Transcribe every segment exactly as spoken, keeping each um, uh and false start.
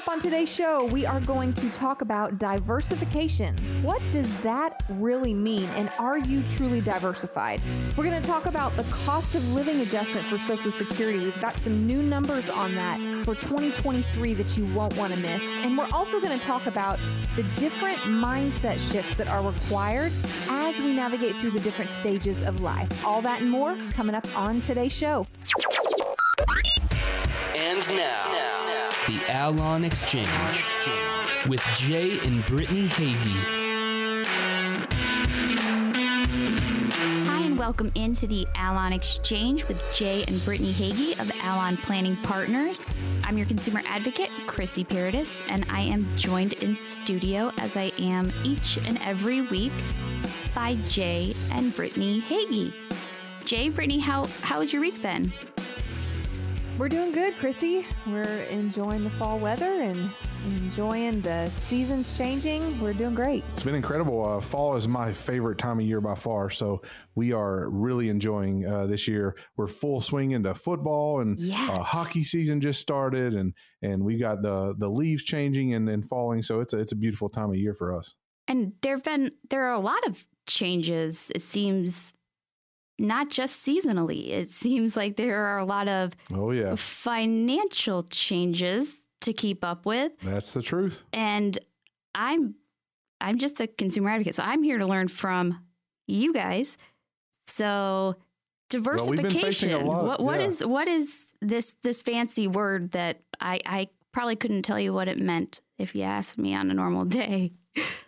up on today's show, we are going to talk about diversification. What does that really mean? And are you truly diversified? We're going to talk about the cost of living adjustment for Social Security. We've got some new numbers on that for twenty twenty-three that you won't want to miss. And we're also going to talk about the different mindset shifts that are required as we navigate through the different stages of life. All that and more coming up on today's show. And now, now, the Allon Exchange, Exchange with Jay and Brittany Hagy. Hi, and welcome into the Allon Exchange with Jay and Brittany Hagy of Allon Planning Partners. I'm your consumer advocate, Chrissy Paradis, and I am joined in studio, as I am each and every week, by Jay and Brittany Hagy. Jay, Brittany, how how has your week been? We're doing good, Chrissy. We're enjoying the fall weather and enjoying the seasons changing. We're doing great. It's been incredible. Uh, fall is my favorite time of year by far, so we are really enjoying uh, this year. We're full swing into football, and yes. uh, hockey season just started, and and we got the the leaves changing and, and falling. So it's a, it's a beautiful time of year for us. And there've been there are a lot of changes. It seems. Not just seasonally. It seems like there are a lot of oh, yeah. financial changes to keep up with. That's the truth. And I'm I'm just the consumer advocate, so I'm here to learn from you guys. So diversification. Well, lot, what what yeah. is what is this this fancy word that I, I probably couldn't tell you what it meant if you asked me on a normal day.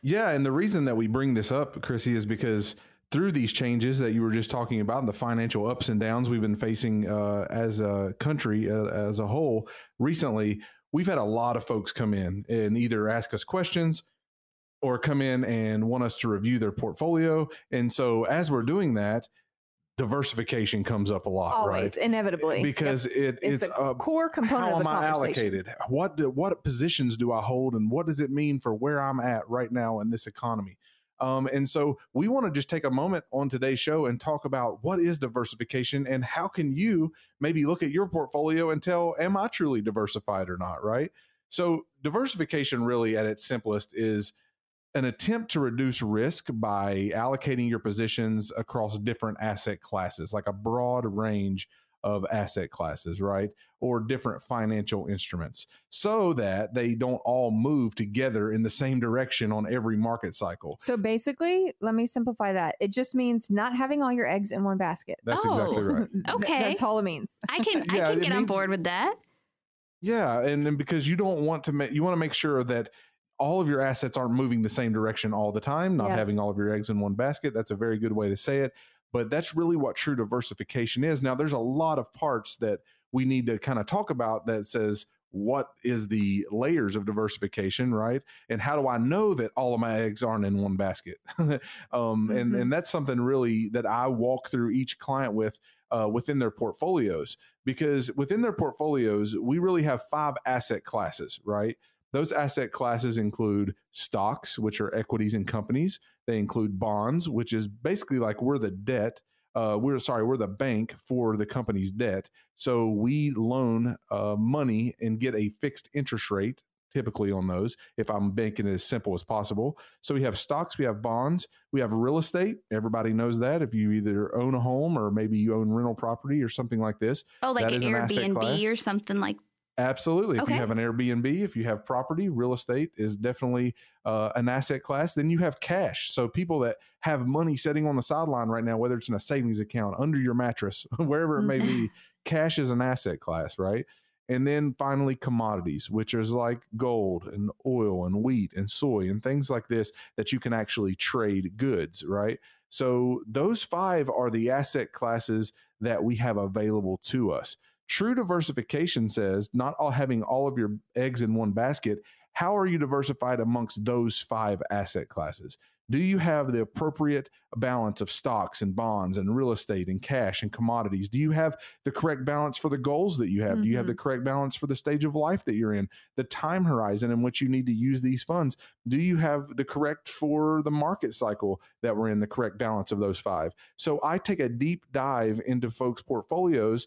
Yeah, and the reason that we bring this up, Chrissy, is because through these changes that you were just talking about, the financial ups and downs we've been facing uh, as a country, uh, as a whole, recently, we've had a lot of folks come in and either ask us questions or come in and want us to review their portfolio. And so as we're doing that, diversification comes up a lot, always, right? Inevitably, because yep. it, it's, it's a uh, core component. How of the am I allocated? What do, what positions do I hold, and what does it mean for where I'm at right now in this economy? Um, and so we want to just take a moment on today's show and talk about what is diversification and how can you maybe look at your portfolio and tell, am I truly diversified or not, right? So diversification really at its simplest is an attempt to reduce risk by allocating your positions across different asset classes, like a broad range of asset classes, right? Or different financial instruments so that they don't all move together in the same direction on every market cycle. So basically, let me simplify that. It just means not having all your eggs in one basket. That's oh, exactly right. Okay. That's all it means. I can yeah, I can get means, on board with that. Yeah. And, and because you don't want to make, you want to make sure that all of your assets aren't moving the same direction all the time, not yeah. having all of your eggs in one basket. That's a very good way to say it. But that's really what true diversification is. Now, there's a lot of parts that we need to kind of talk about that says, what is the layers of diversification, right? And how do I know that all of my eggs aren't in one basket? um, mm-hmm. and, and that's something really that I walk through each client with uh, within their portfolios. Because within their portfolios, we really have five asset classes, right? Those asset classes include stocks, which are equities in companies. They include bonds, which is basically like we're the debt. Uh, we're sorry, we're the bank for the company's debt. So we loan uh, money and get a fixed interest rate, typically on those, if I'm making it as simple as possible. So we have stocks, we have bonds, we have real estate. Everybody knows that if you either own a home or maybe you own rental property or something like this. Oh, like an Airbnb or something like that. Absolutely. Okay. If you have an Airbnb, if you have property, real estate is definitely uh, an asset class. Then you have cash. So people that have money sitting on the sideline right now, whether it's in a savings account, under your mattress, wherever it may be, cash is an asset class, right? And then finally commodities, which is like gold and oil and wheat and soy and things like this that you can actually trade goods, right? So those five are the asset classes that we have available to us. True diversification says not all having all of your eggs in one basket. How are you diversified amongst those five asset classes? Do you have the appropriate balance of stocks and bonds and real estate and cash and commodities? Do you have the correct balance for the goals that you have? Mm-hmm. Do you have the correct balance for the stage of life that you're in, the time horizon in which you need to use these funds? Do you have the correct for the market cycle that we're in, the correct balance of those five? So I take a deep dive into folks' portfolios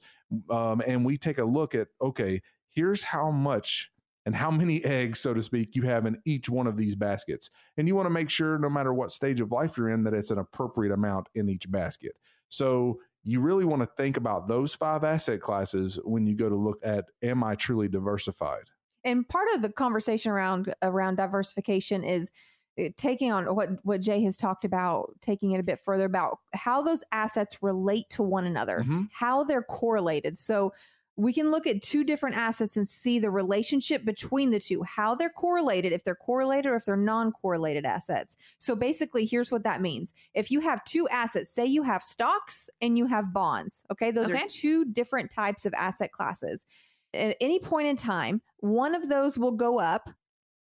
um, and we take a look at, okay, here's how much and how many eggs, so to speak, you have in each one of these baskets. And you want to make sure, no matter what stage of life you're in, that it's an appropriate amount in each basket. So you really want to think about those five asset classes when you go to look at, am I truly diversified? And part of the conversation around around diversification is taking on what, what Jay has talked about, taking it a bit further about how those assets relate to one another, mm-hmm. how they're correlated. So we can look at two different assets and see the relationship between the two, how they're correlated, if they're correlated or if they're non-correlated assets. So basically, here's what that means. If you have two assets, say you have stocks and you have bonds, okay? Those okay. are two different types of asset classes. At any point in time, one of those will go up.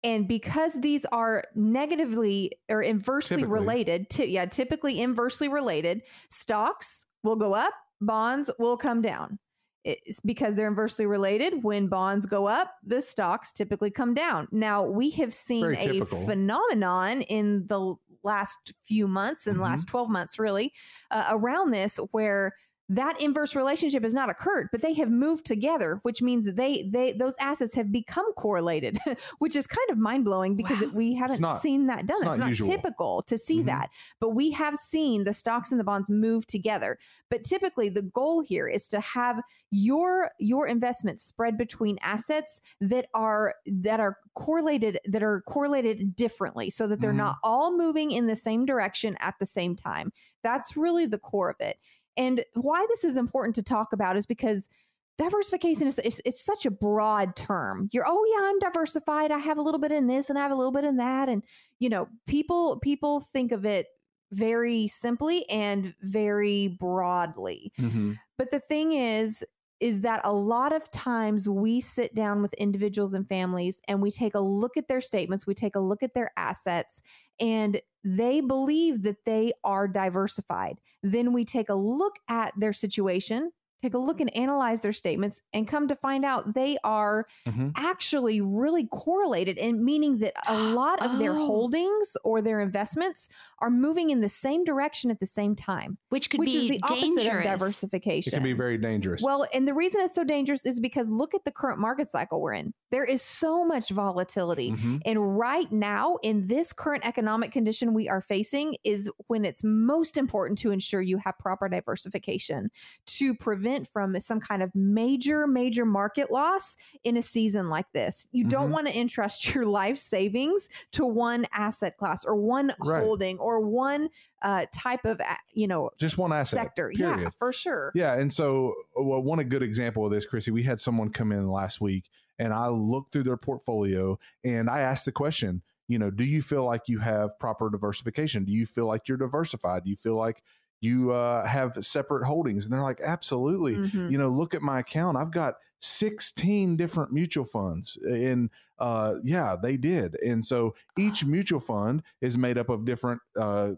And because these are negatively or inversely typically. related, to, yeah, typically inversely related, stocks will go up, bonds will come down. It's because they're inversely related. When bonds go up, the stocks typically come down. Now, we have seen a phenomenon in the last few months, in mm-hmm. the last twelve months, really, uh, around this, where that inverse relationship has not occurred, but they have moved together, which means that they, they, those assets have become correlated, which is kind of mind blowing because wow. we haven't not, seen that done. It's, it's not usual. Typical to see mm-hmm. that, but we have seen the stocks and the bonds move together. But typically the goal here is to have your, your investments spread between assets that are, that are correlated, that are correlated differently so that they're mm. not all moving in the same direction at the same time. That's really the core of it. And why this is important to talk about is because diversification is it's, it's such a broad term. You're, oh yeah, I'm diversified. I have a little bit in this and I have a little bit in that. And, you know, people people think of it very simply and very broadly. Mm-hmm. But the thing is, is that a lot of times we sit down with individuals and families and we take a look at their statements, we take a look at their assets, and they believe that they are diversified. Then we take a look at their situation, take a look and analyze their statements, and come to find out they are mm-hmm. actually really correlated, and meaning that a lot of oh. their holdings or their investments are moving in the same direction at the same time, which could which be is the dangerous. Opposite of diversification. It can be very dangerous. Well, and the reason it's so dangerous is because look at the current market cycle we're in. There is so much volatility. Mm-hmm. And right now, in this current economic condition we are facing, is when it's most important to ensure you have proper diversification to prevent from some kind of major, major market loss in a season like this. You mm-hmm. don't want to entrust your life savings to one asset class or one right. holding or one uh, type of, you know, just one asset sector. Period. Yeah, for sure. Yeah. And so well, one a good example of this, Chrissy, we had someone come in last week. And I looked through their portfolio and I asked the question, you know, do you feel like you have proper diversification? Do you feel like you're diversified? Do you feel like you uh, have separate holdings? And they're like, absolutely. Mm-hmm. You know, look at my account. I've got sixteen different mutual funds. And uh, yeah, they did. And so each mutual fund is made up of different uh,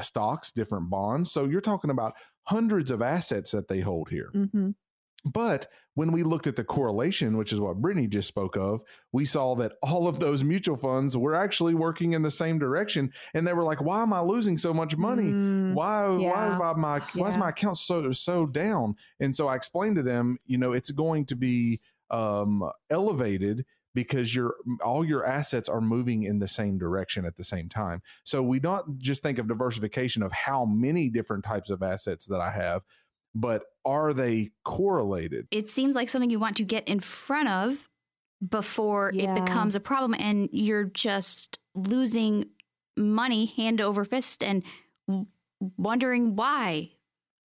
stocks, different bonds. So you're talking about hundreds of assets that they hold here. Mm-hmm. But when we looked at the correlation, which is what Brittany just spoke of, we saw that all of those mutual funds were actually working in the same direction. And they were like, why am I losing so much money? Mm, why, yeah. why, is my, my, yeah. why is my account so, so down? And so I explained to them, you know, it's going to be um, elevated because your all your assets are moving in the same direction at the same time. So we don't just think of diversification of how many different types of assets that I have, but are they correlated? It seems like something you want to get in front of before yeah. it becomes a problem and you're just losing money hand over fist and w- wondering why.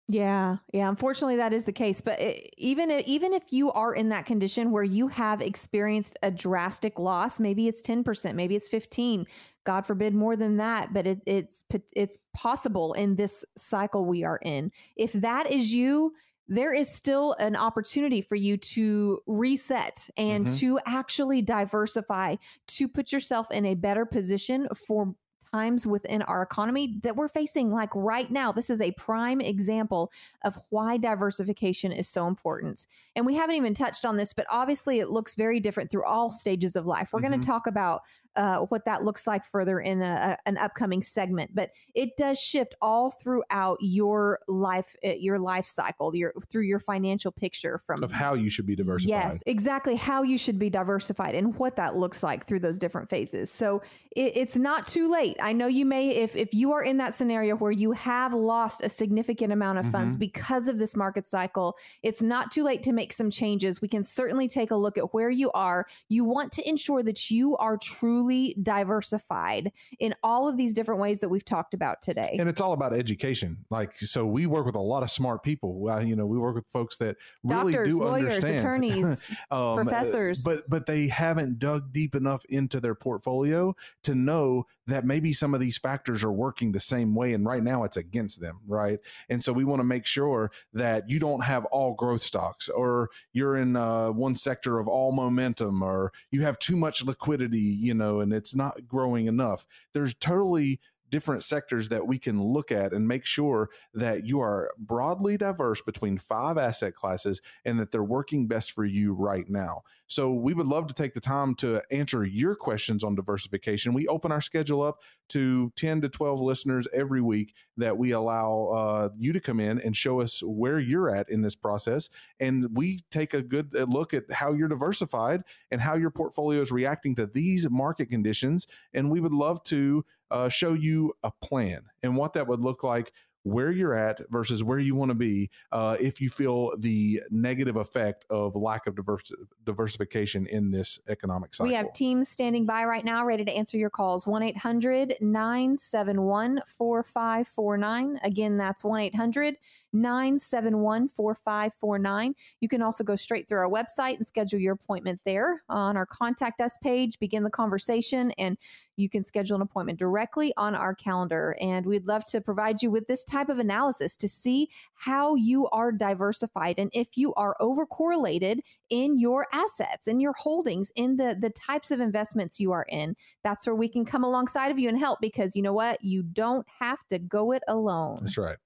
Yeah. Yeah. Unfortunately, that is the case. But it, even, if, even if you are in that condition where you have experienced a drastic loss, maybe it's ten percent, maybe it's fifteen, God forbid more than that, but it, it's, it's possible in this cycle we are in. If that is you, there is still an opportunity for you to reset and mm-hmm. to actually diversify, to put yourself in a better position for times within our economy that we're facing like right now. This is a prime example of why diversification is so important. And we haven't even touched on this, but obviously it looks very different through all stages of life. We're mm-hmm. going to talk about uh, what that looks like further in a, an upcoming segment, but it does shift all throughout your life, your life cycle, your through your financial picture from of how you should be diversified. Yes, exactly. How you should be diversified and what that looks like through those different phases. So it, it's not too late. I know you may, if, if you are in that scenario where you have lost a significant amount of mm-hmm. funds because of this market cycle, it's not too late to make some changes. We can certainly take a look at where you are. You want to ensure that you are truly diversified in all of these different ways that we've talked about today. And it's all about education. Like, so we work with a lot of smart people. Uh, you know, we work with folks that really Doctors, do lawyers, understand. Attorneys, um, professors, but, but they haven't dug deep enough into their portfolio to know that maybe some of these factors are working the same way. And right now it's against them. Right. And so we want to make sure that you don't have all growth stocks, or you're in uh, one sector of all momentum, or you have too much liquidity, you know, and it's not growing enough. There's totally different sectors that we can look at and make sure that you are broadly diverse between five asset classes and that they're working best for you right now. So we would love to take the time to answer your questions on diversification. We open our schedule up to ten to twelve listeners every week that we allow uh, you to come in and show us where you're at in this process. And we take a good look at how you're diversified and how your portfolio is reacting to these market conditions. And we would love to Uh, show you a plan and what that would look like, where you're at versus where you want to be uh, if you feel the negative effect of lack of diverse, diversification in this economic cycle. We have teams standing by right now, ready to answer your calls. one eight hundred nine seven one four five four nine. Again, that's one eight hundred nine seven one four five four nine. You can also go straight through our website and schedule your appointment there on our Contact Us page, begin the conversation, and you can schedule an appointment directly on our calendar. And we'd love to provide you with this type of analysis to see how you are diversified and if you are overcorrelated in your assets, in your holdings, in the, the types of investments you are in. That's where we can come alongside of you and help, because you know what? You don't have to go it alone. That's right.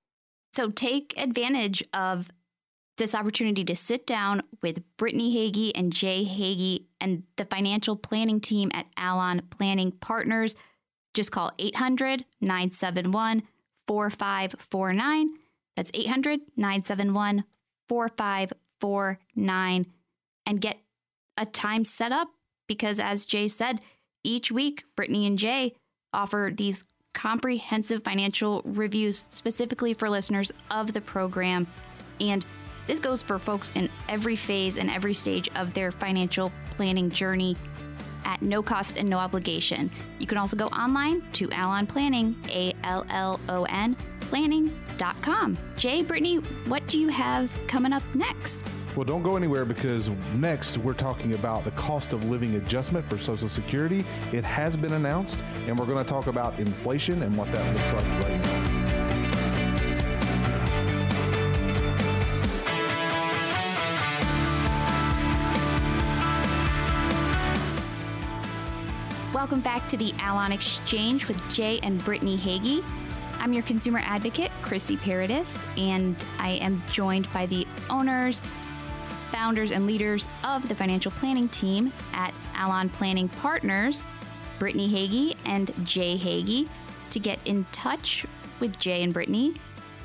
So take advantage of this opportunity to sit down with Brittany Hagy and Jay Hagy and the financial planning team at Allon Planning Partners. Just call eight hundred nine seven one four five four nine. That's eight hundred nine seven one four five four nine. And get a time set up, because as Jay said, each week, Brittany and Jay offer these comprehensive financial reviews specifically for listeners of the program. And this goes for folks in every phase and every stage of their financial planning journey at no cost and no obligation. You can also go online to Allon Planning, A L L O N, planning dot com. Jay, Brittany, what do you have coming up next? Well, don't go anywhere, because next we're talking about the cost of living adjustment for Social Security. It has been announced, and we're going to talk about inflation and what that looks like right now. Welcome back to the Allon Exchange with Jay and Brittany Hagy. I'm your consumer advocate, Chrissy Paradis, and I am joined by the owners, founders, and leaders of the financial planning team at Allon Planning Partners, Brittany Hagy and Jay Hagy. To get in touch with Jay and Brittany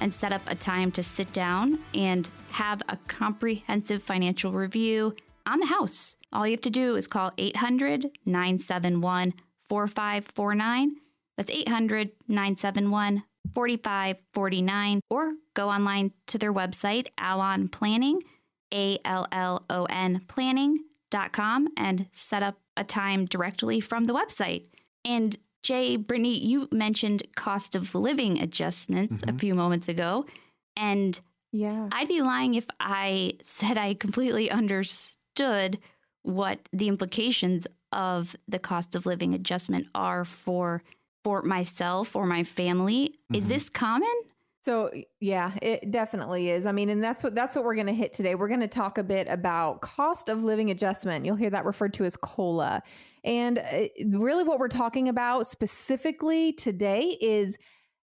and set up a time to sit down and have a comprehensive financial review on the house, all you have to do is call eight hundred nine seven one four five four nine. That's eight hundred nine seven one four five four nine. Or go online to their website, Allon Planning, A L L O N, planning dot com, and set up a time directly from the website. And Jay, Brittany, you mentioned cost of living adjustments mm-hmm. a few moments ago. And yeah, I'd be lying if I said I completely understood what the implications of the cost of living adjustment are for for myself or my family. Mm-hmm. Is this common? So yeah, it definitely is. I mean, and that's what, that's what we're going to hit today. We're going to talk a bit about cost of living adjustment. You'll hear that referred to as COLA. And really what we're talking about specifically today is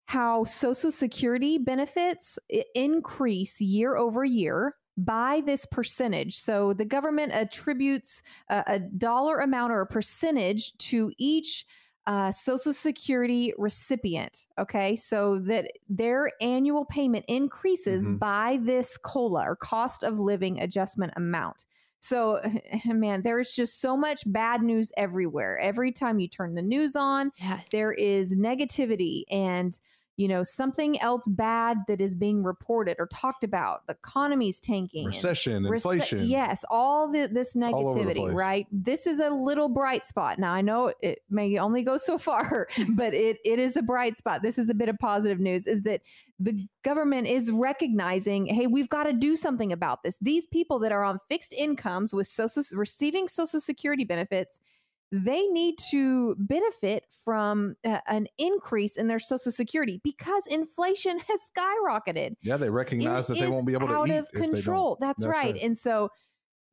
how Social Security benefits increase year over year by this percentage. So the government attributes a, a dollar amount or a percentage to each Uh, Social Security recipient, okay, so that their annual payment increases mm-hmm. by this COLA or cost of living adjustment amount. So, man, there's just so much bad news everywhere. Every time you turn the news on, yeah. there is negativity and, you know, something else bad that is being reported or talked about. The economy's tanking. Recession, rece- inflation. Yes, all the, this negativity, right? This is a little bright spot. Now, I know it may only go so far, but it, it is a bright spot. This is a bit of positive news, is that the government is recognizing, hey, we've got to do something about this. These people that are on fixed incomes with social, receiving Social Security benefits, they need to benefit from uh, an increase in their Social Security because inflation has skyrocketed. Yeah, they recognize it that they won't be able to eat. Out of control. That's, That's right. right. And so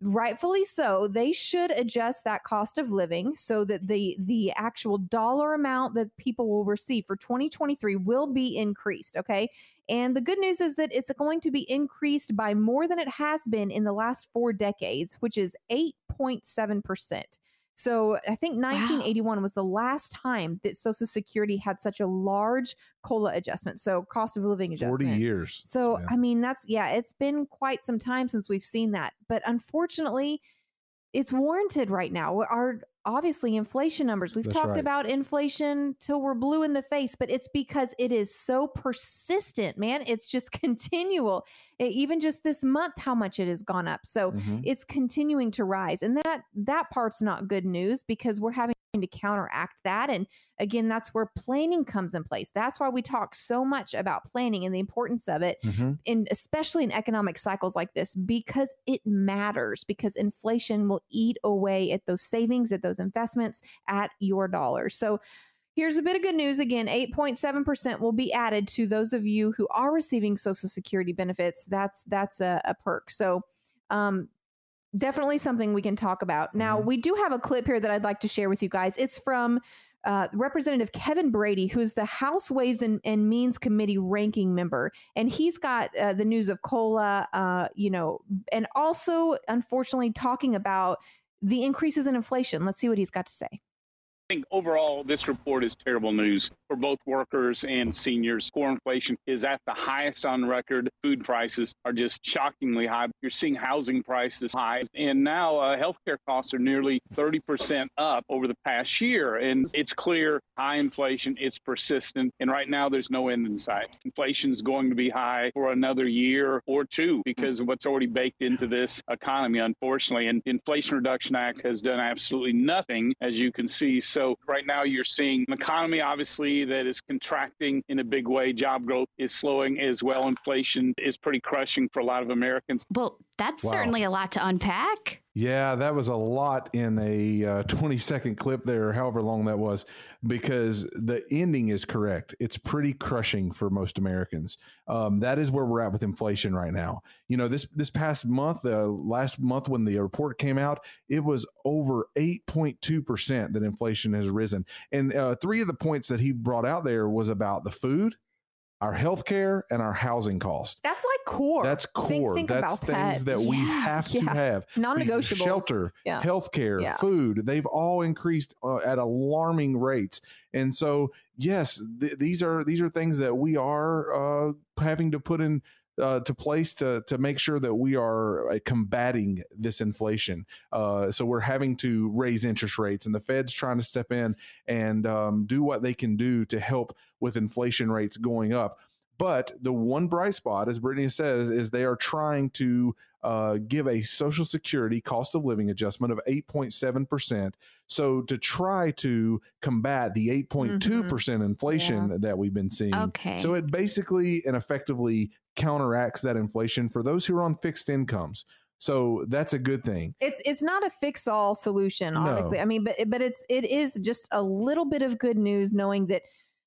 rightfully so, they should adjust that cost of living so that the the actual dollar amount that people will receive for twenty twenty-three will be increased, okay? And the good news is that it's going to be increased by more than it has been in the last four decades, which is eight point seven percent. So I think nineteen eighty-one wow. was the last time that Social Security had such a large COLA adjustment. So cost of living adjustment. forty years. So, yeah. I mean, that's, yeah, it's been quite some time since we've seen that. But unfortunately, it's warranted right now. Our, obviously, inflation numbers. We've that's talked right. about inflation till we're blue in the face, but it's because it is so persistent, man. It's just continual. It, even just this month, how much it has gone up. So mm-hmm. it's continuing to rise. And that that part's not good news because we're having to counteract that. And again, that's where planning comes in place. That's why we talk so much about planning and the importance of it, mm-hmm. in, especially in economic cycles like this, because it matters, because inflation will eat away at those savings, at those investments, at your dollar. So here's a bit of good news. Again, eight point seven percent will be added to those of you who are receiving Social Security benefits. That's that's a, a perk. So um definitely something we can talk about. Now, we do have a clip here that I'd like to share with you guys. It's from uh, Representative Kevin Brady, who's the House Ways and, and Means Committee ranking member. And he's got uh, the news of COLA, uh, you know, and also, unfortunately, talking about the increases in inflation. Let's see what he's got to say. I think overall, this report is terrible news for both workers and seniors. Core inflation is at the highest on record. Food prices are just shockingly high. You're seeing housing prices high. And now uh, healthcare costs are nearly thirty percent up over the past year. And it's clear high inflation, it's persistent. And right now, there's no end in sight. Inflation is going to be high for another year or two because of what's already baked into this economy, unfortunately. And Inflation Reduction Act has done absolutely nothing, as you can see. So So right now you're seeing an economy, obviously, that is contracting in a big way. Job growth is slowing as well. Inflation is pretty crushing for a lot of Americans. Well, that's wow. certainly a lot to unpack. Yeah, that was a lot in a uh, twenty second clip there, however long that was, because the ending is correct. It's pretty crushing for most Americans. Um, that is where we're at with inflation right now. You know, this this past month, uh, last month when the report came out, it was over eight point two percent that inflation has risen. And uh, three of the points that he brought out there was about the food, our healthcare, and our housing costs. That's like core. That's core. Think, think That's things that, that yeah, we have yeah. to have. Non-negotiables. Shelter, yeah. healthcare, yeah. food. They've all increased uh, at alarming rates. And so, yes, th- these are these are things that we are uh, having to put in uh, to place to to make sure that we are uh, combating this inflation. Uh, so we're having to raise interest rates, and the Fed's trying to step in and um, do what they can do to help with inflation rates going up. But the one bright spot, as Brittany says, is they are trying to uh, give a Social Security cost of living adjustment of eight point seven percent. So to try to combat the eight point two percent mm-hmm. inflation yeah. that we've been seeing. Okay. So it basically and effectively counteracts that inflation for those who are on fixed incomes. So that's a good thing. It's it's not a fix-all solution, honestly. No. I mean, but but it's it is just a little bit of good news knowing that,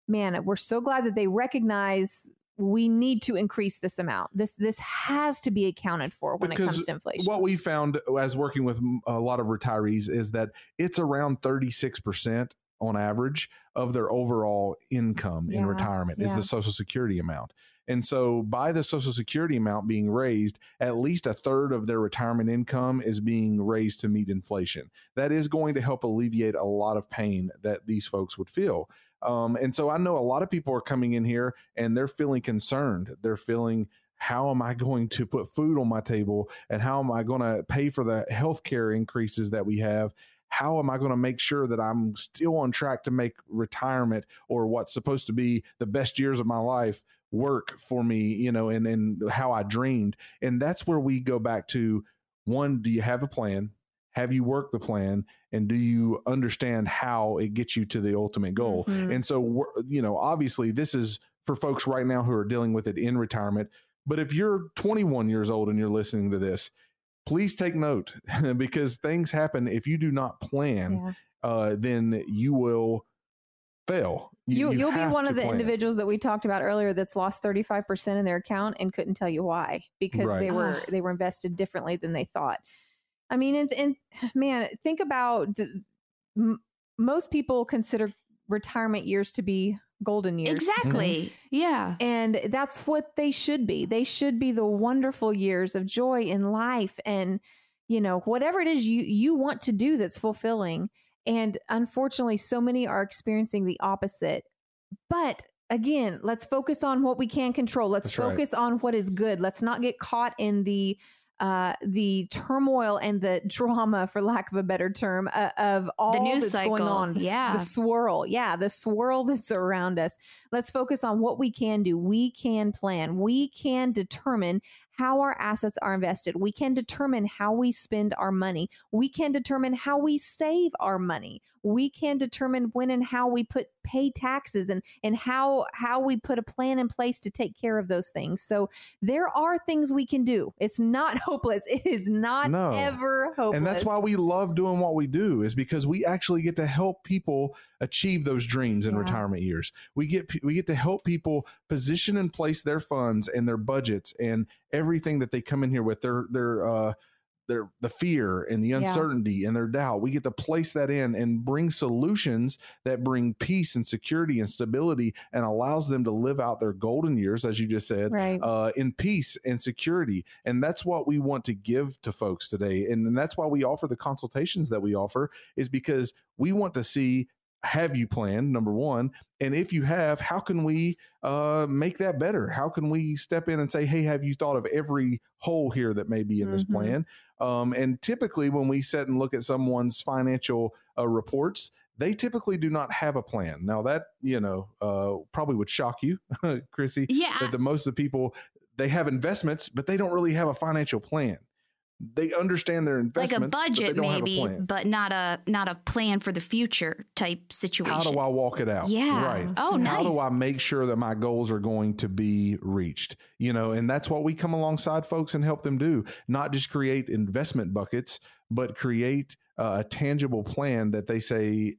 man, we're so glad that they recognize we need to increase this amount. This this has to be accounted for when because it comes to inflation. What we found as working with a lot of retirees is that it's around thirty-six percent on average of their overall income yeah. in retirement yeah. is the Social Security amount. And so by the Social Security amount being raised, at least a third of their retirement income is being raised to meet inflation. That is going to help alleviate a lot of pain that these folks would feel. Um, and so I know a lot of people are coming in here and they're feeling concerned. They're feeling, how am I going to put food on my table? And how am I going to pay for the healthcare increases that we have? How am I going to make sure that I'm still on track to make retirement or what's supposed to be the best years of my life work for me, you know, and, and how I dreamed. And that's where we go back to, one, do you have a plan? Have you worked the plan? And do you understand how it gets you to the ultimate goal? Mm-hmm. And so, you know, obviously this is for folks right now who are dealing with it in retirement. But if you're twenty-one years old and you're listening to this, please take note because things happen. If you do not plan, yeah. uh, then you will fail. You, you, you'll be one of the plan. individuals that we talked about earlier that's lost thirty-five percent in their account and couldn't tell you why because right. they were they were invested differently than they thought. I mean, and, and man, think about the, m- most people consider retirement years to be golden years. Exactly. Mm-hmm. Yeah. And that's what they should be. They should be the wonderful years of joy in life and, you know, whatever it is you, you want to do that's fulfilling. And unfortunately, so many are experiencing the opposite. But again, let's focus on what we can control. Let's that's focus right. on what is good. Let's not get caught in the Uh, the turmoil and the drama, for lack of a better term, uh, of all the news that's cycle. going on. Yeah. The swirl. Yeah. The swirl that's around us. Let's focus on what we can do. We can plan. We can determine how our assets are invested. We can determine how we spend our money. We can determine how we save our money. We can determine when and how we put pay taxes and, and how, how we put a plan in place to take care of those things. So there are things we can do. It's not hopeless. It is not no. ever hopeless. And that's why we love doing what we do, is because we actually get to help people achieve those dreams in yeah. retirement years. We get, we get to help people position and place their funds and their budgets and everything that they come in here with, their, their, uh, Their, the fear and the uncertainty yeah. and their doubt. We get to place that in and bring solutions that bring peace and security and stability and allows them to live out their golden years, as you just said, right. uh, in peace and security. And that's what we want to give to folks today. And, and that's why we offer the consultations that we offer, is because we want to see, have you planned, number one? And if you have, how can we uh, make that better? How can we step in and say, hey, have you thought of every hole here that may be in mm-hmm. this plan? Um, and typically when we sit and look at someone's financial uh, reports, they typically do not have a plan. Now that, you know, uh, probably would shock you, Chrissy, yeah. that the most of the people, they have investments, but they don't really have a financial plan. They understand their investments, like a budget, but they don't maybe, have a plan. But not a not a plan for the future type situation. How do I walk it out? Yeah, right. Oh, nice. How do I make sure that my goals are going to be reached? You know, and that's what we come alongside folks and help them do. Not just create investment buckets, but create uh, a tangible plan that they say,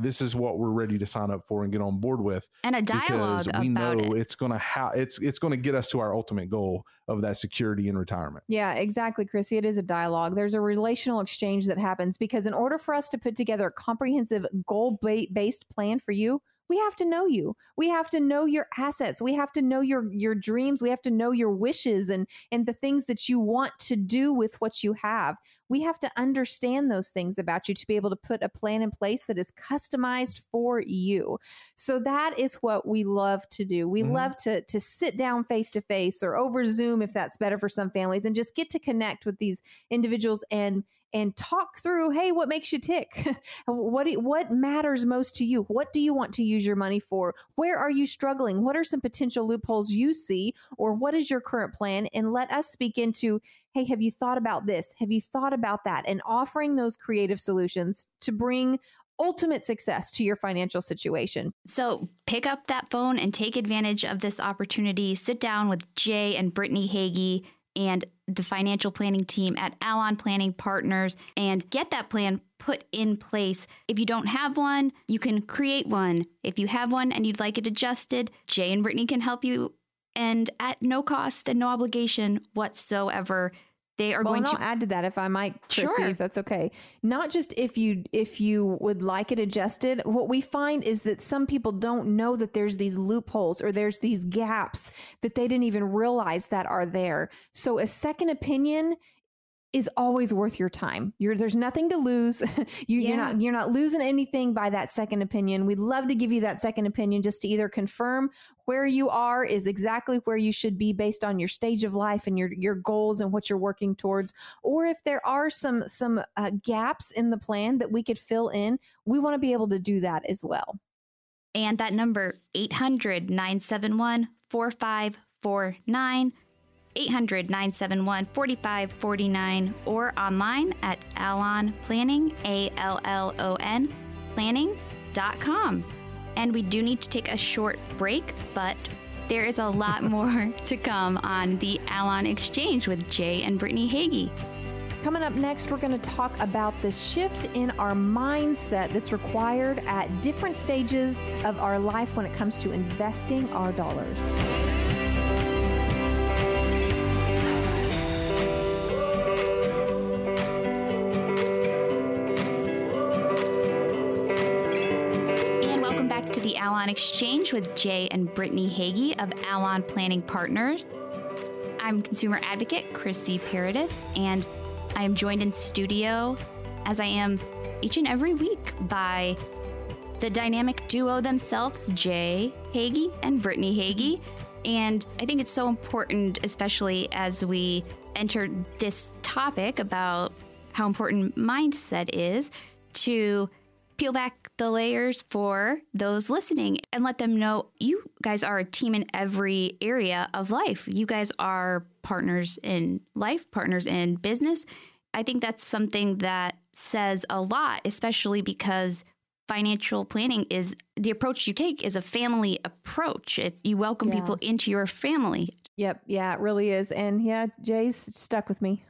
this is what we're ready to sign up for and get on board with, and a dialogue because we about know it. it's going to ha- it's it's going to get us to our ultimate goal of that security in retirement. Yeah, exactly, Chrissy. It is a dialogue. There's a relational exchange that happens because in order for us to put together a comprehensive goal-based plan for you, we have to know you. We have to know your assets. We have to know your your dreams. We have to know your wishes and and the things that you want to do with what you have. We have to understand those things about you to be able to put a plan in place that is customized for you. So that is what we love to do. We mm-hmm. love to to sit down face to face or over Zoom if that's better for some families and just get to connect with these individuals and and talk through, hey, what makes you tick? What, what matters most to you? What do you want to use your money for? Where are you struggling? What are some potential loopholes you see? Or what is your current plan? And let us speak into, hey, have you thought about this? Have you thought about that? And offering those creative solutions to bring ultimate success to your financial situation. So pick up that phone and take advantage of this opportunity. Sit down with Jay and Brittany Hagy and the financial planning team at Allon Planning Partners and get that plan put in place. If you don't have one, you can create one. If you have one and you'd like it adjusted, Jay and Brittany can help you and at no cost and no obligation whatsoever. They are well, going and I'll to add to that if I might, Chrissy, sure. if that's okay. Not just if you if you would like it adjusted. What we find is that some people don't know that there's these loopholes or there's these gaps that they didn't even realize that are there. So a second opinion is always worth your time. You're, there's nothing to lose. you, yeah. You're not you're not losing anything by that second opinion. We'd love to give you that second opinion just to either confirm where you are is exactly where you should be based on your stage of life and your your goals and what you're working towards. Or if there are some some uh, gaps in the plan that we could fill in, we want to be able to do that as well. And that number, eight hundred, nine seven one, four five four nine. eight hundred, nine seven one, four five four nine or online at Allon Planning, A L L O N, planning dot com. And we do need to take a short break, but there is a lot more to come on the Allon Exchange with Jay and Brittany Hagy. Coming up next, we're going to talk about the shift in our mindset that's required at different stages of our life when it comes to investing our dollars. Allon Exchange with Jay and Brittany Hagy of Allon Planning Partners. I'm consumer advocate Chrissy Paradis, and I am joined in studio, as I am each and every week, by the dynamic duo themselves, Jay Hagy and Brittany Hagy. And I think it's so important, especially as we enter this topic about how important mindset is, to peel back the layers for those listening and let them know you guys are a team in every area of life. You guys are partners in life, partners in business. I think that's something that says a lot, especially because financial planning is the approach you take is a family approach. It's, you welcome yeah. people into your family. Yep. Yeah, it really is. And yeah, Jay's stuck with me.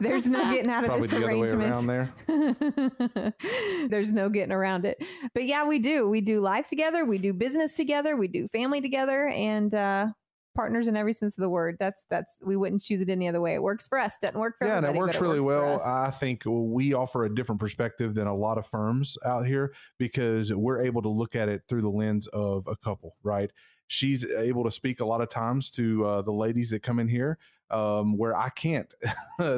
There's no getting out of this arrangement. Probably the other way around there. There's no getting around it. But yeah, we do. We do life together. We do business together. We do family together. And uh, partners in every sense of the word. That's, that's, we wouldn't choose it any other way. It works for us. Doesn't work for everybody. Yeah, and it works really well. I think we offer a different perspective than a lot of firms out here because we're able to look at it through the lens of a couple, right? She's able to speak a lot of times to uh, the ladies that come in here um, where I can't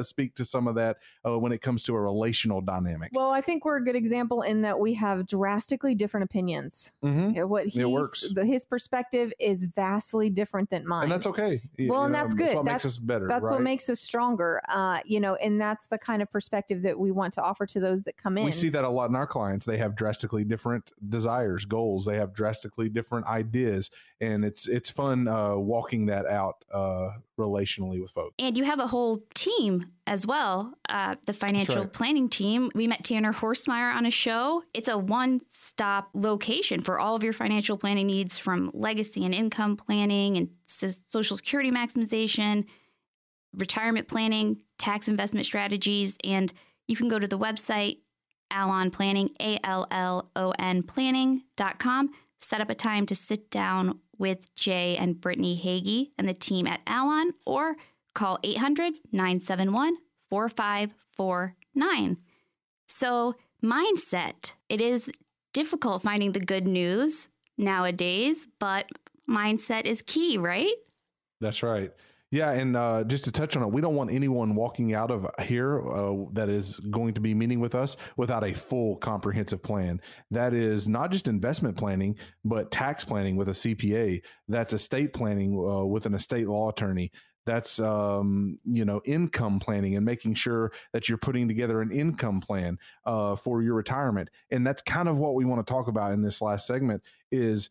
speak to some of that uh, when it comes to a relational dynamic. Well, I think we're a good example in that we have drastically different opinions. Mm-hmm. Okay, what he's, it works. The, his perspective is vastly different than mine. And that's okay. You, well, you and know, that's good. That's what that's, makes us better. That's right? What makes us stronger. Uh, you know, and that's the kind of perspective that we want to offer to those that come in. We see that a lot in our clients. They have drastically different desires, goals. They have drastically different ideas. And it's it's fun uh, walking that out uh, relationally with folks. And you have a whole team as well, uh, the financial That's right. planning team. We met Tanner Horsmeyer on a show. It's a one-stop location for all of your financial planning needs, from legacy and income planning and social security maximization, retirement planning, tax investment strategies. And you can go to the website, Allon Planning, A L L O N planning dot com. Set up a time to sit down with Jay and Brittany Hagy and the team at Allon, or call eight hundred, nine seven one, four five four nine. So mindset, it is difficult finding the good news nowadays, but mindset is key, right? That's right. Yeah. And uh, just to touch on it, we don't want anyone walking out of here uh, that is going to be meeting with us without a full comprehensive plan. That is not just investment planning, but tax planning with a C P A. That's estate planning uh, with an estate law attorney. That's, um, you know, income planning and making sure that you're putting together an income plan uh, for your retirement. And that's kind of what we want to talk about in this last segment is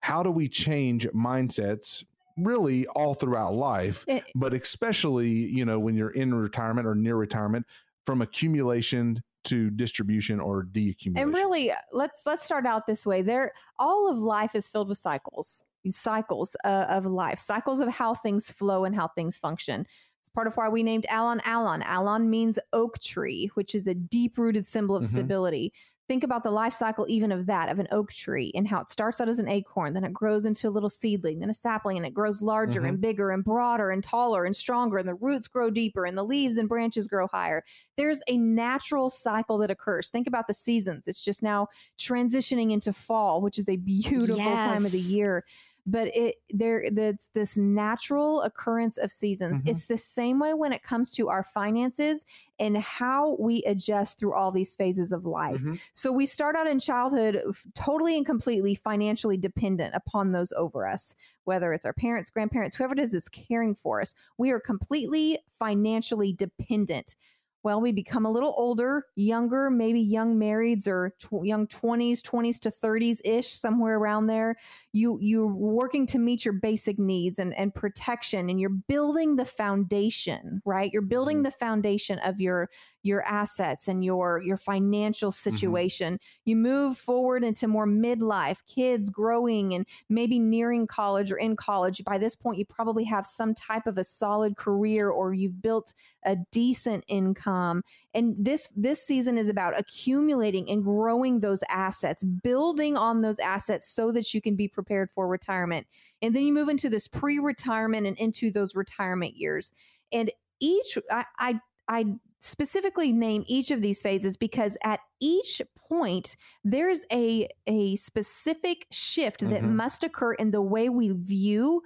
how do we change mindsets really all throughout life, but especially, you know, when you're in retirement or near retirement, from accumulation to distribution or deaccumulation. And really, let's let's start out this way. There, all of life is filled with cycles, cycles uh, of life, cycles of how things flow and how things function. It's part of why we named Allon Allon. Allon means oak tree, which is a deep-rooted symbol of mm-hmm. stability. Think about the life cycle even of that, of an oak tree, and how it starts out as an acorn, then it grows into a little seedling, then a sapling, and it grows larger mm-hmm. and bigger and broader and taller and stronger, and the roots grow deeper and the leaves and branches grow higher. There's a natural cycle that occurs. Think about the seasons. It's just now transitioning into fall, which is a beautiful yes. time of the year. But it there that's this natural occurrence of seasons. Mm-hmm. It's the same way when it comes to our finances and how we adjust through all these phases of life. Mm-hmm. So we start out in childhood totally and completely financially dependent upon those over us, whether it's our parents, grandparents, whoever it is that's caring for us. We are completely financially dependent. Well, we become a little older, younger, maybe young marrieds or tw- young twenties, twenties to thirties-ish, somewhere around there. You, you're working to meet your basic needs and, and protection, and you're building the foundation, right? You're building mm-hmm. the foundation of your, your assets and your, your financial situation. Mm-hmm. You move forward into more midlife, kids growing and maybe nearing college or in college. By this point, you probably have some type of a solid career, or you've built a decent income. Um, and this this season is about accumulating and growing those assets, building on those assets so that you can be prepared for retirement. And then you move into this pre-retirement and into those retirement years. And each, I, I, I specifically name each of these phases because at each point, there's a, a specific shift mm-hmm. that must occur in the way we view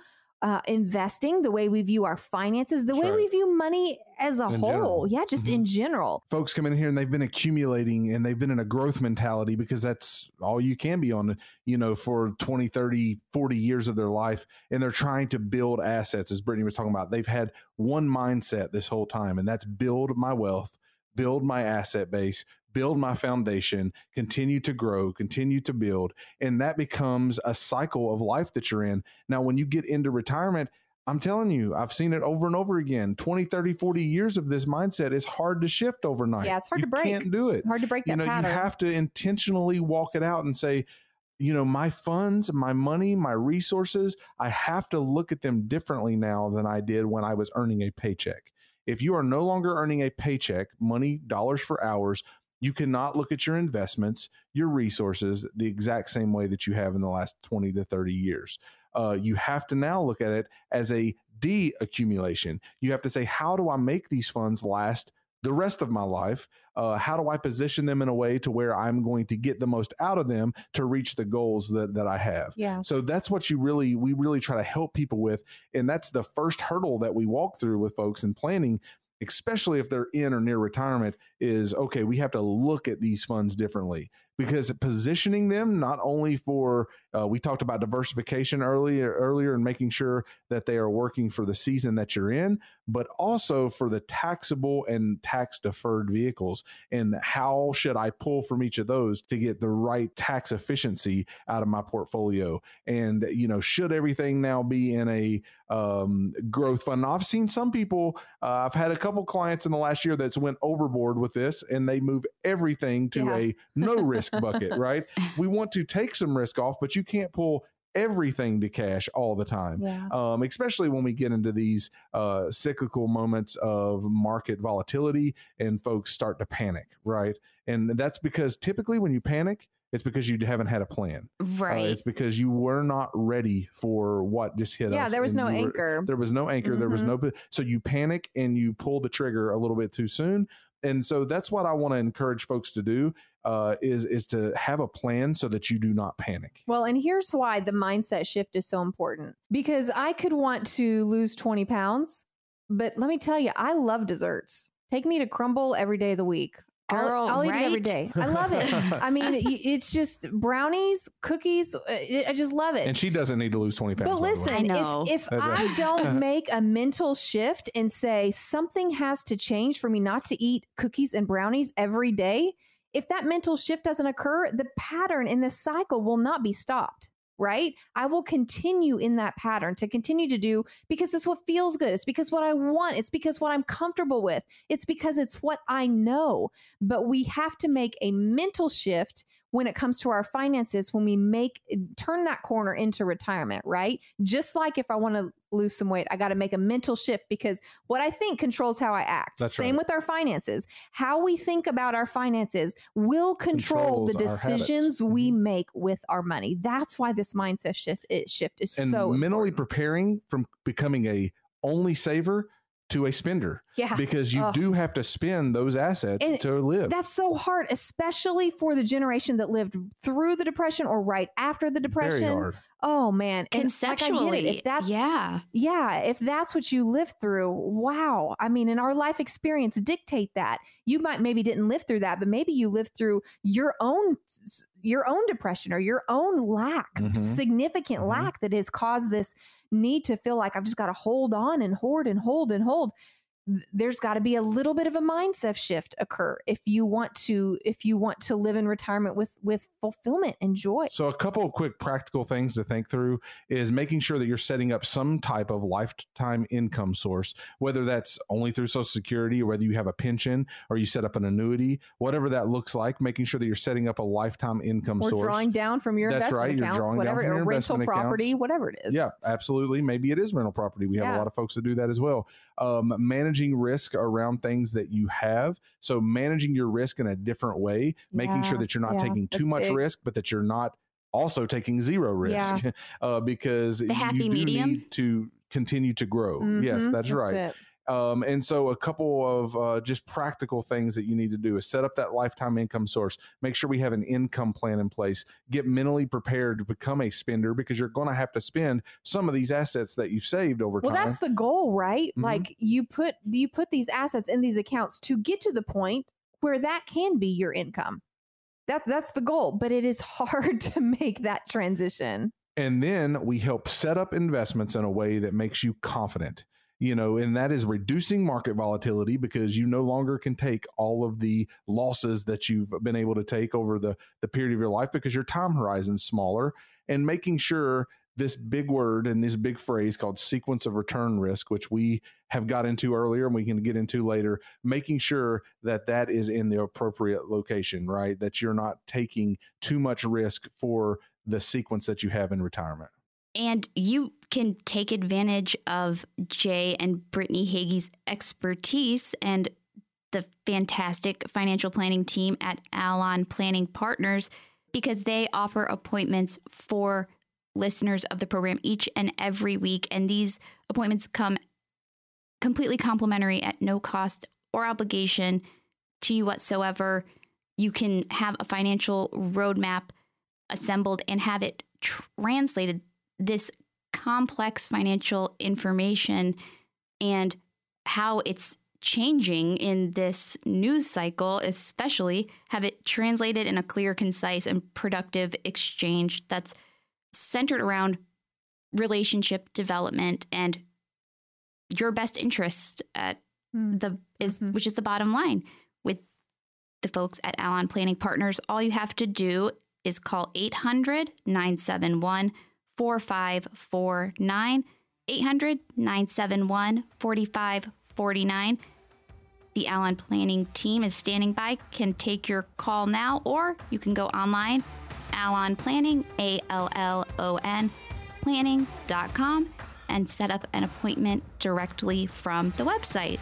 Uh, investing, the way we view our finances, the That's way right. we view money as a in whole. General. Yeah, just mm-hmm. in general. Folks come in here and they've been accumulating and they've been in a growth mentality because that's all you can be on, you know, for twenty, thirty, forty years of their life. And they're trying to build assets, as Brittany was talking about. They've had one mindset this whole time, and that's build my wealth, build my asset base, build my foundation, continue to grow, continue to build. And that becomes a cycle of life that you're in. Now, when you get into retirement, I'm telling you, I've seen it over and over again. twenty, thirty, forty years of this mindset is hard to shift overnight. Yeah, it's hard you to break. You can't do it. Hard to break that you know, pattern. You have to intentionally walk it out and say, you know, my funds, my money, my resources, I have to look at them differently now than I did when I was earning a paycheck. If you are no longer earning a paycheck, money, dollars for hours, you cannot look at your investments, your resources, the exact same way that you have in the last twenty to thirty years. Uh, you have to now look at it as a de-accumulation. You have to say, how do I make these funds last the rest of my life? Uh, how do I position them in a way to where I'm going to get the most out of them to reach the goals that, that I have? Yeah. So that's what you really, we really try to help people with. And that's the first hurdle that we walk through with folks in planning, especially if they're in or near retirement, is, okay, we have to look at these funds differently, because positioning them not only for, uh, we talked about diversification earlier, earlier and making sure that they are working for the season that you're in, but also for the taxable and tax deferred vehicles. And how should I pull from each of those to get the right tax efficiency out of my portfolio? And, you know, should everything now be in a um, growth fund? I've seen some people, uh, I've had a couple clients in the last year that's went overboard with this, and they move everything to yeah. a no risk bucket, right? We want to take some risk off, but you can't pull everything to cash all the time, yeah. um, especially when we get into these uh, cyclical moments of market volatility and folks start to panic, right? And that's because typically when you panic, it's because you haven't had a plan. Right. Uh, it's because you were not ready for what just hit yeah, us. Yeah, there was no anchor. Were, there was no anchor. Mm-hmm. There was no, so you panic and you pull the trigger a little bit too soon. And so that's what I want to encourage folks to do, uh, is, is to have a plan so that you do not panic. Well, and here's why the mindset shift is so important, because I could want to lose twenty pounds, but let me tell you, I love desserts. Take me to crumble every day of the week. Girl, I'll, I'll right? eat it every day. I love it. I mean, it's just brownies, cookies. I just love it. And she doesn't need to lose twenty pounds. But listen, I know. if, if I don't make a mental shift and say something has to change for me not to eat cookies and brownies every day, if that mental shift doesn't occur, the pattern in this cycle will not be stopped. Right? I will continue in that pattern to continue to do, because it's what feels good. It's because what I want. It's because what I'm comfortable with. It's because it's what I know. But we have to make a mental shift when it comes to our finances, when we make, turn that corner into retirement, right? Just like if I want to lose some weight, I got to make a mental shift, because what I think controls how I act. That's Same right. with our finances. How we think about our finances will control Controls the decisions we mm-hmm. make with our money. That's why this mindset shift, it shift is and so mentally important. Preparing from becoming a only saver to a spender. Yeah. Because you Ugh. do have to spend those assets and to live. That's so hard, especially for the generation that lived through the Depression or right after the Depression. Very hard. Oh man. And conceptually, like, I get it. If that's, yeah. Yeah. If that's what you lived through, wow. I mean, and our life experience dictate that. You might maybe didn't live through that, but maybe you lived through your own your own depression or your own lack, mm-hmm. significant mm-hmm. lack that has caused this need to feel like I've just got to hold on and hoard and hold and hold. There's got to be a little bit of a mindset shift occur if you want to if you want to live in retirement with with fulfillment and joy. So a couple of quick practical things to think through is making sure that you're setting up some type of lifetime income source, whether that's only through Social Security or whether you have a pension or you set up an annuity, whatever that looks like, making sure that you're setting up a lifetime income or source. Or drawing down from your that's investment right, accounts, you're drawing whatever, down from your rental property, accounts. Whatever it is. Yeah, absolutely. Maybe it is rental property. We have yeah. a lot of folks that do that as well. Um, manage risk around things that you have. So managing your risk in a different way, making yeah, sure that you're not yeah, taking too much big. risk, but that you're not also taking zero risk yeah. uh, because the happy you do medium. Need to continue to grow. Mm-hmm, yes, that's, that's right. It. Um, and so a couple of uh, just practical things that you need to do is set up that lifetime income source. Make sure we have an income plan in place. Get mentally prepared to become a spender, because you're going to have to spend some of these assets that you've saved over time. Well, that's the goal, right? Mm-hmm. Like you put, you put these assets in these accounts to get to the point where that can be your income. That, that's the goal, but it is hard to make that transition. And then we help set up investments in a way that makes you confident. You know, and that is reducing market volatility, because you no longer can take all of the losses that you've been able to take over the, the period of your life, because your time horizon's smaller, and making sure this big word and this big phrase called sequence of return risk, which we have got into earlier and we can get into later, making sure that that is in the appropriate location, right? That you're not taking too much risk for the sequence that you have in retirement. And you can take advantage of Jay and Brittany Hagy's expertise and the fantastic financial planning team at Allon Planning Partners, because they offer appointments for listeners of the program each and every week. And these appointments come completely complimentary at no cost or obligation to you whatsoever. You can have a financial roadmap assembled and have it translated, this complex financial information and how it's changing in this news cycle, especially have it translated in a clear, concise, and productive exchange that's centered around relationship development and your best interest at mm-hmm. the is which is the bottom line with the folks at Allon Planning Partners. All you have to do is call eight hundred nine seven one four five four nine, eight hundred nine seven one four five four nine. The Allon Planning team is standing by, can take your call now, or you can go online, Allon Planning, A L L O N, planning dot com, and set up an appointment directly from the website.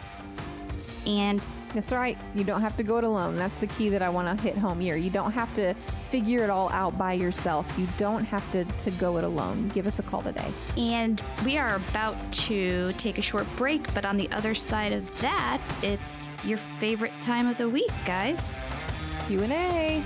And that's right. You don't have to go it alone. That's the key that I want to hit home here. You don't have to figure it all out by yourself. You don't have to, to go it alone. Give us a call today. And we are about to take a short break, but on the other side of that, it's your favorite time of the week, guys. Q and A.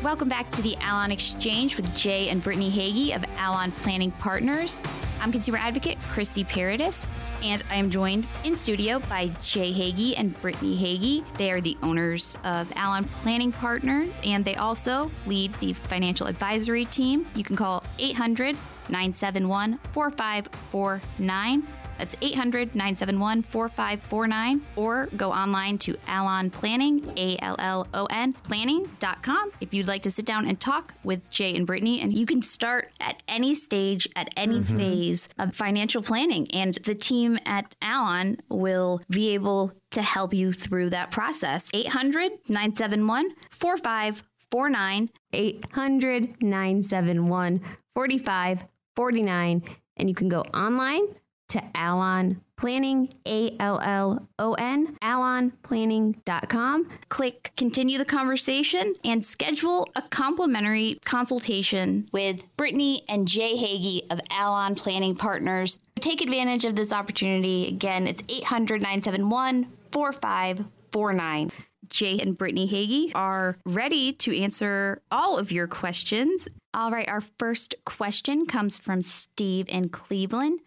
Welcome back to the Allon Exchange with Jay and Brittany Hagy of Allon Planning Partners. I'm consumer advocate Chrissy Paradis, and I am joined in studio by Jay Hagy and Brittany Hagy. They are the owners of Allon Planning Partners, and they also lead the financial advisory team. You can call eight hundred nine seven one four five four nine That's eight hundred, nine seven one, four five four nine, or go online to Allon Planning, A L L O N, planning dot com if you'd like to sit down and talk with Jay and Brittany. And you can start at any stage, at any mm-hmm. phase of financial planning. And the team at Allon will be able to help you through that process. eight hundred, nine seven one, four five four nine, eight hundred, nine seven one, four five four nine. And you can go online to Allon Planning, A L L O N, allon planning dot com. Click continue the conversation and schedule a complimentary consultation with Brittany and Jay Hagy of Allon Planning Partners. Take advantage of this opportunity. Again, it's eight hundred, nine seven one, four five four nine. Jay and Brittany Hagy are ready to answer all of your questions. All right, our first question comes from Steve in Cleveland.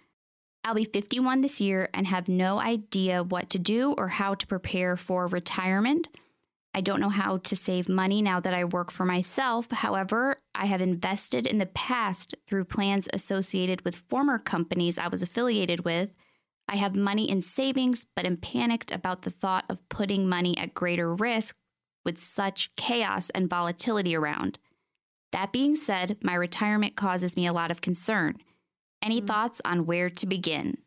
I'll be fifty-one this year and have no idea what to do or how to prepare for retirement. I don't know how to save money now that I work for myself. However, I have invested in the past through plans associated with former companies I was affiliated with. I have money in savings, but am panicked about the thought of putting money at greater risk with such chaos and volatility around. That being said, my retirement causes me a lot of concern. Any mm-hmm. thoughts on where to begin?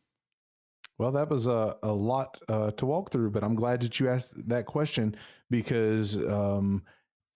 Well, that was a, a lot uh, to walk through, but I'm glad that you asked that question because um,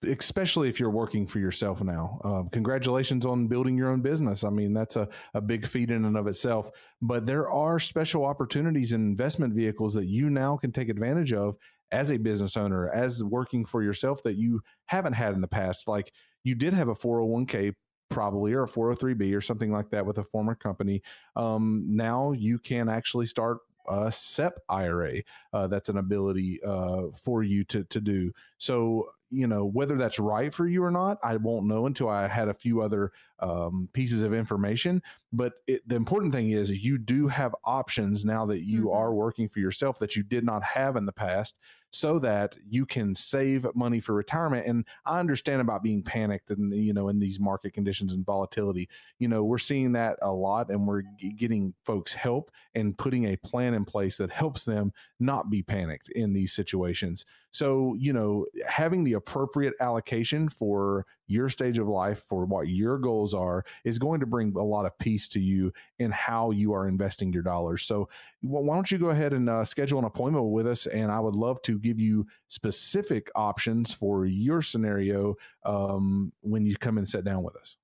especially if you're working for yourself now, um, congratulations on building your own business. I mean, that's a, a big feat in and of itself, but there are special opportunities and investment vehicles that you now can take advantage of as a business owner, as working for yourself that you haven't had in the past. Like you did have a four oh one k probably, or a four oh three b or something like that with a former company. Um, now you can actually start a S E P I R A. Uh, that's an ability uh, for you to to do. So, you know, whether that's right for you or not, I won't know until I had a few other um, pieces of information. But it, the important thing is you do have options now that you mm-hmm. are working for yourself that you did not have in the past, so that you can save money for retirement. And I understand about being panicked and, you know, in these market conditions and volatility, you know, we're seeing that a lot, and we're g- getting folks help and putting a plan in place that helps them not be panicked in these situations. So, you know, having the appropriate allocation for your stage of life, for what your goals are, is going to bring a lot of peace to you in how you are investing your dollars. So well, why don't you go ahead and uh, schedule an appointment with us? And I would love to give you specific options for your scenario um, when you come and sit down with us.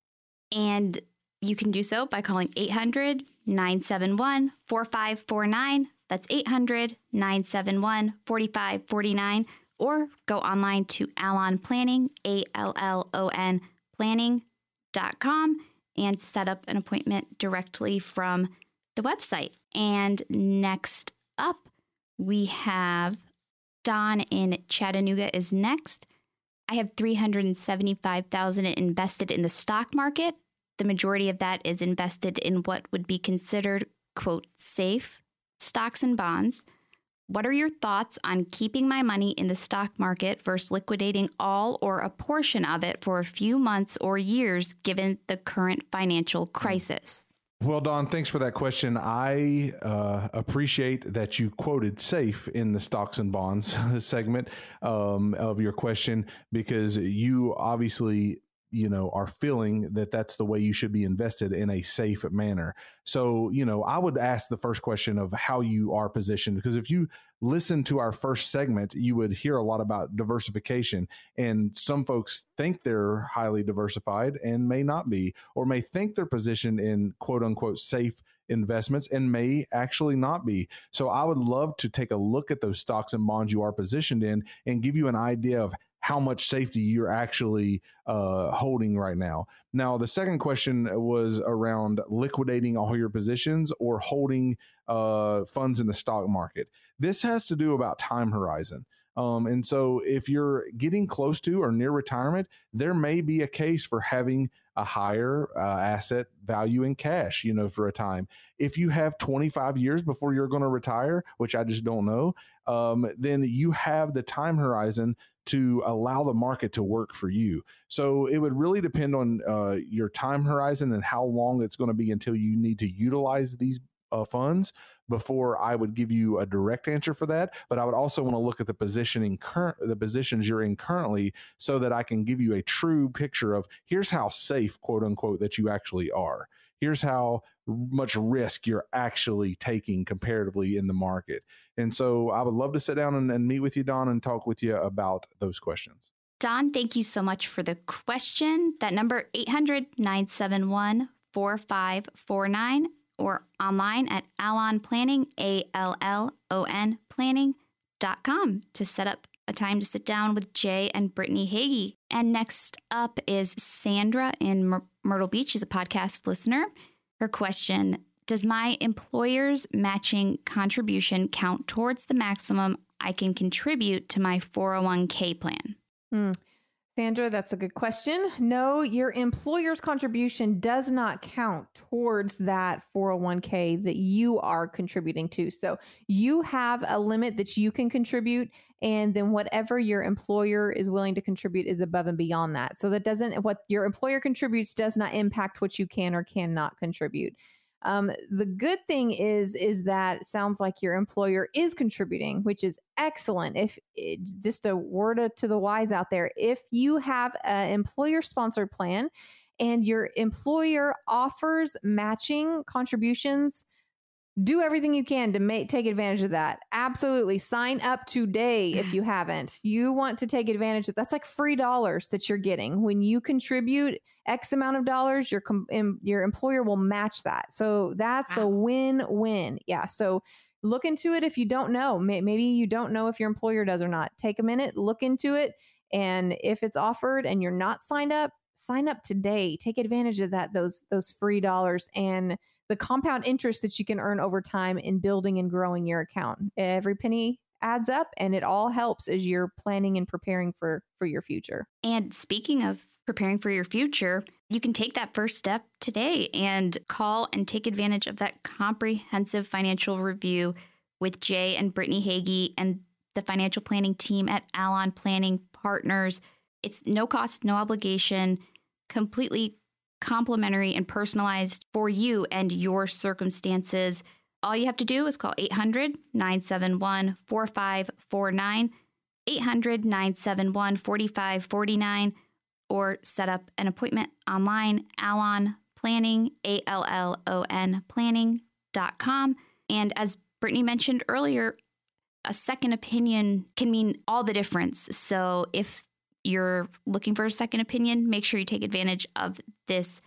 And you can do so by calling eight hundred, nine seven one, four five four nine. That's eight hundred, nine seven one, four five four nine, or go online to Allon Planning, A L L O N, planning dot com, and set up an appointment directly from the website. And next up, we have Don in Chattanooga is next. I have three hundred seventy-five thousand dollars invested in the stock market. The majority of that is invested in what would be considered, quote, safe stocks and bonds. What are your thoughts on keeping my money in the stock market versus liquidating all or a portion of it for a few months or years, given the current financial crisis? Well, Don, thanks for that question. I uh, appreciate that you quoted safe in the stocks and bonds segment um, of your question, because you obviously, you know, are feeling that that's the way you should be invested, in a safe manner. So, you know, I would ask the first question of how you are positioned, because if you listen to our first segment, you would hear a lot about diversification. And some folks think they're highly diversified and may not be, or may think they're positioned in quote unquote safe investments and may actually not be. So I would love to take a look at those stocks and bonds you are positioned in and give you an idea of how much safety you're actually uh, holding right now. Now, the second question was around liquidating all your positions or holding uh, funds in the stock market. This has to do about time horizon. Um, and so if you're getting close to or near retirement, there may be a case for having a higher uh, asset value in cash, you know, for a time. If you have twenty-five years before you're going to retire, which I just don't know, um, then you have the time horizon to allow the market to work for you. So it would really depend on uh, your time horizon and how long it's going to be until you need to utilize these uh, funds before I would give you a direct answer for that. But I would also want to look at the positioning current, the positions you're in currently, so that I can give you a true picture of here's how safe, quote unquote, that you actually are. Here's how much risk you're actually taking comparatively in the market. And so I would love to sit down and, and meet with you, Don, and talk with you about those questions. Don, thank you so much for the question. That number, eight hundred, nine seven one, four five four nine, or online at Allon Planning, A L L O N planning dot com, to set up a time to sit down with Jay and Brittany Hagy. And next up is Sandra in Myr- Myrtle Beach. She's a podcast listener. Her question, does my employer's matching contribution count towards the maximum I can contribute to my four oh one k plan? Mm. Sandra, that's a good question. No, your employer's contribution does not count towards that four oh one k that you are contributing to. So you have a limit that you can contribute, and then whatever your employer is willing to contribute is above and beyond that. So that doesn't, what your employer contributes does not impact what you can or cannot contribute. Um, the good thing is, is that sounds like your employer is contributing, which is excellent. If it, just a word to the wise out there, if you have an employer sponsored plan and your employer offers matching contributions, do everything you can to make, take advantage of that. Absolutely. Sign up today. If you haven't, you want to take advantage of that's like free dollars that you're getting when you contribute X amount of dollars, your com- your employer will match that. So that's wow. a win-win. Yeah. So look into it if you don't know. Maybe you don't know if your employer does or not. Take a minute, look into it. And if it's offered and you're not signed up, sign up today. Take advantage of that, those those free dollars and the compound interest that you can earn over time in building and growing your account. Every penny adds up and it all helps as you're planning and preparing for, for your future. And speaking of preparing for your future, you can take that first step today and call and take advantage of that comprehensive financial review with Jay and Brittany Hagy and the financial planning team at Allon Planning Partners. It's no cost, no obligation, completely complimentary and personalized for you and your circumstances. All you have to do is call eight hundred, nine seven one, four five four nine, eight hundred, nine seven one, four five four nine, or set up an appointment online, Allon Planning, A L L O N planning dot com. And as Brittany mentioned earlier, a second opinion can mean all the difference. So if you're looking for a second opinion, make sure you take advantage of this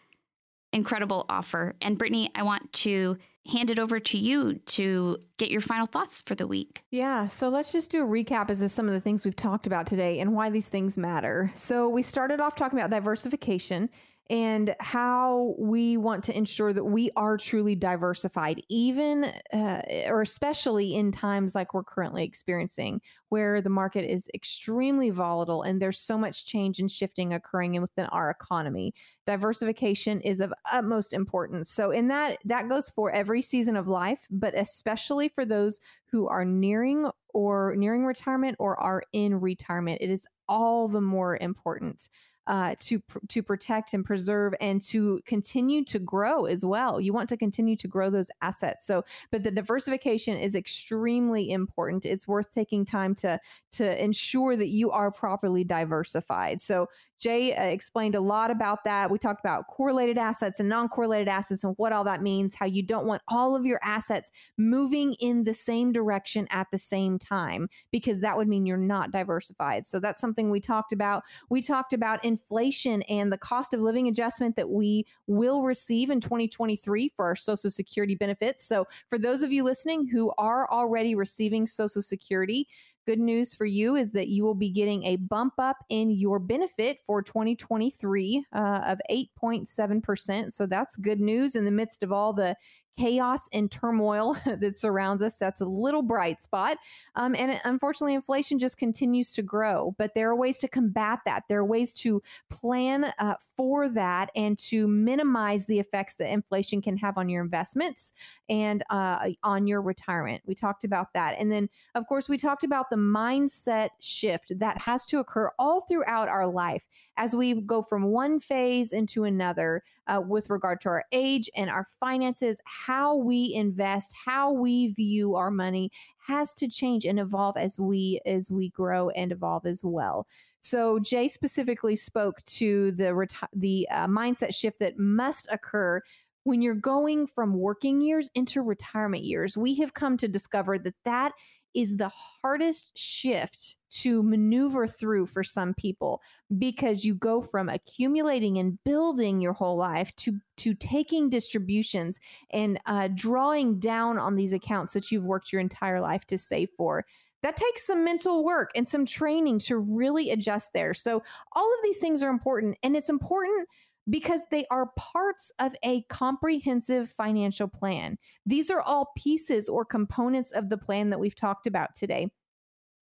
incredible offer. And Brittany, I want to hand it over to you to get your final thoughts for the week. Yeah. So let's just do a recap as to some of the things we've talked about today and why these things matter. So we started off talking about diversification and how we want to ensure that we are truly diversified, even uh, or especially in times like we're currently experiencing, where the market is extremely volatile and there's so much change and shifting occurring within our economy. Diversification is of utmost importance. So in that, that goes for every season of life, but especially for those who are nearing or nearing retirement or are in retirement. It is all the more important. Uh, to to protect and preserve and to continue to grow as well. You want to continue to grow those assets. So, but the diversification is extremely important. It's worth taking time to to ensure that you are properly diversified. So Jay uh, explained a lot about that. We talked about correlated assets and non-correlated assets and what all that means, how you don't want all of your assets moving in the same direction at the same time, because that would mean you're not diversified. So that's something we talked about. We talked about inflation and the cost of living adjustment that we will receive in twenty twenty-three for our Social Security benefits. So for those of you listening who are already receiving Social Security, good news for you is that you will be getting a bump up in your benefit for twenty twenty-three uh, of eight point seven percent. So that's good news in the midst of all the chaos and turmoil that surrounds us. That's a little bright spot. Um, and unfortunately, inflation just continues to grow. But there are ways to combat that. There are ways to plan uh, for that and to minimize the effects that inflation can have on your investments and uh, on your retirement. We talked about that. And then, of course, we talked about the mindset shift that has to occur all throughout our life as we go from one phase into another uh, with regard to our age and our finances. how we invest, how we view our money has to change and evolve as we as we grow and evolve as well. So Jay specifically spoke to the reti- the uh, mindset shift that must occur when you're going from working years into retirement years. We have come to discover that that is the hardest shift to maneuver through for some people, because you go from accumulating and building your whole life to to taking distributions and uh, drawing down on these accounts that you've worked your entire life to save for. That takes some mental work and some training to really adjust there. So all of these things are important, and it's important because they are parts of a comprehensive financial plan. These are all pieces or components of the plan that we've talked about today.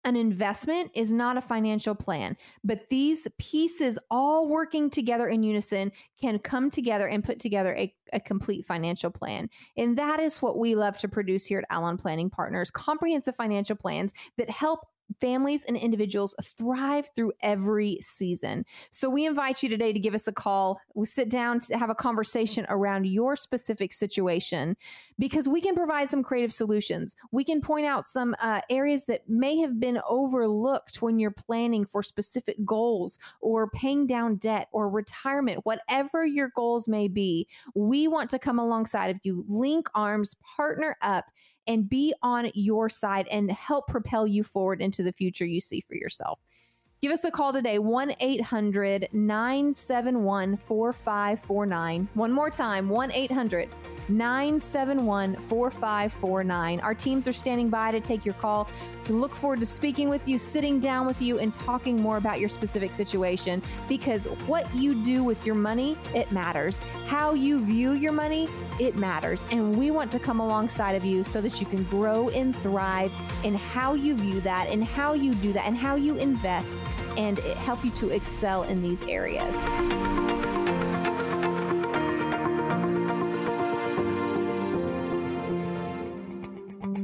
An investment is not a financial plan, but these pieces all working together in unison can come together and put together a, a complete financial plan. And that is what we love to produce here at Allon Planning Partners, comprehensive financial plans that help families and individuals thrive through every season. So we invite you today to give us a call. We'll sit down to have a conversation around your specific situation, because we can provide some creative solutions. We can point out some uh, areas that may have been overlooked when you're planning for specific goals or paying down debt or retirement, whatever your goals may be. We want to come alongside of you, link arms, partner up, and be on your side and help propel you forward into the future you see for yourself. Give us a call today, one eight hundred, nine seven one, four five four nine. One more time, one eight hundred, nine seven one, four five four nine. Our teams are standing by to take your call. We look forward to speaking with you, sitting down with you, and talking more about your specific situation, because what you do with your money, it matters. How you view your money, it matters. And we want to come alongside of you so that you can grow and thrive in how you view that and how you do that and how you invest, and it help you to excel in these areas.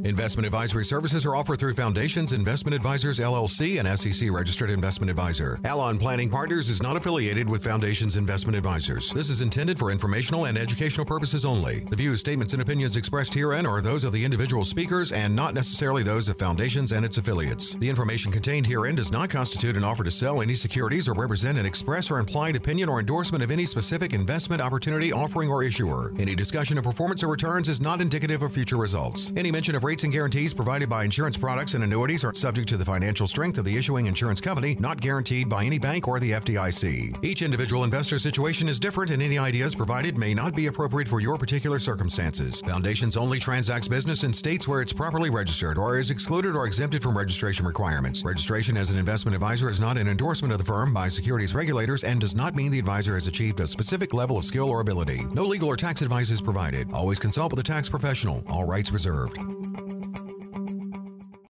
Investment advisory services are offered through Foundations Investment Advisors, L L C, an S E C-registered investment advisor. Allon Planning Partners is not affiliated with Foundations Investment Advisors. This is intended for informational and educational purposes only. The views, statements, and opinions expressed herein are those of the individual speakers and not necessarily those of Foundations and its affiliates. The information contained herein does not constitute an offer to sell any securities or represent an express or implied opinion or endorsement of any specific investment opportunity, offering, or issuer. Any discussion of performance or returns is not indicative of future results. Any mention of rates and guarantees provided by insurance products and annuities are subject to the financial strength of the issuing insurance company, not guaranteed by any bank or the F D I C. Each individual investor situation is different, and any ideas provided may not be appropriate for your particular circumstances. Foundations only transacts business in states where it's properly registered or is excluded or exempted from registration requirements. Registration as an investment advisor is not an endorsement of the firm by securities regulators and does not mean the advisor has achieved a specific level of skill or ability. No legal or tax advice is provided. Always consult with a tax professional. All rights reserved.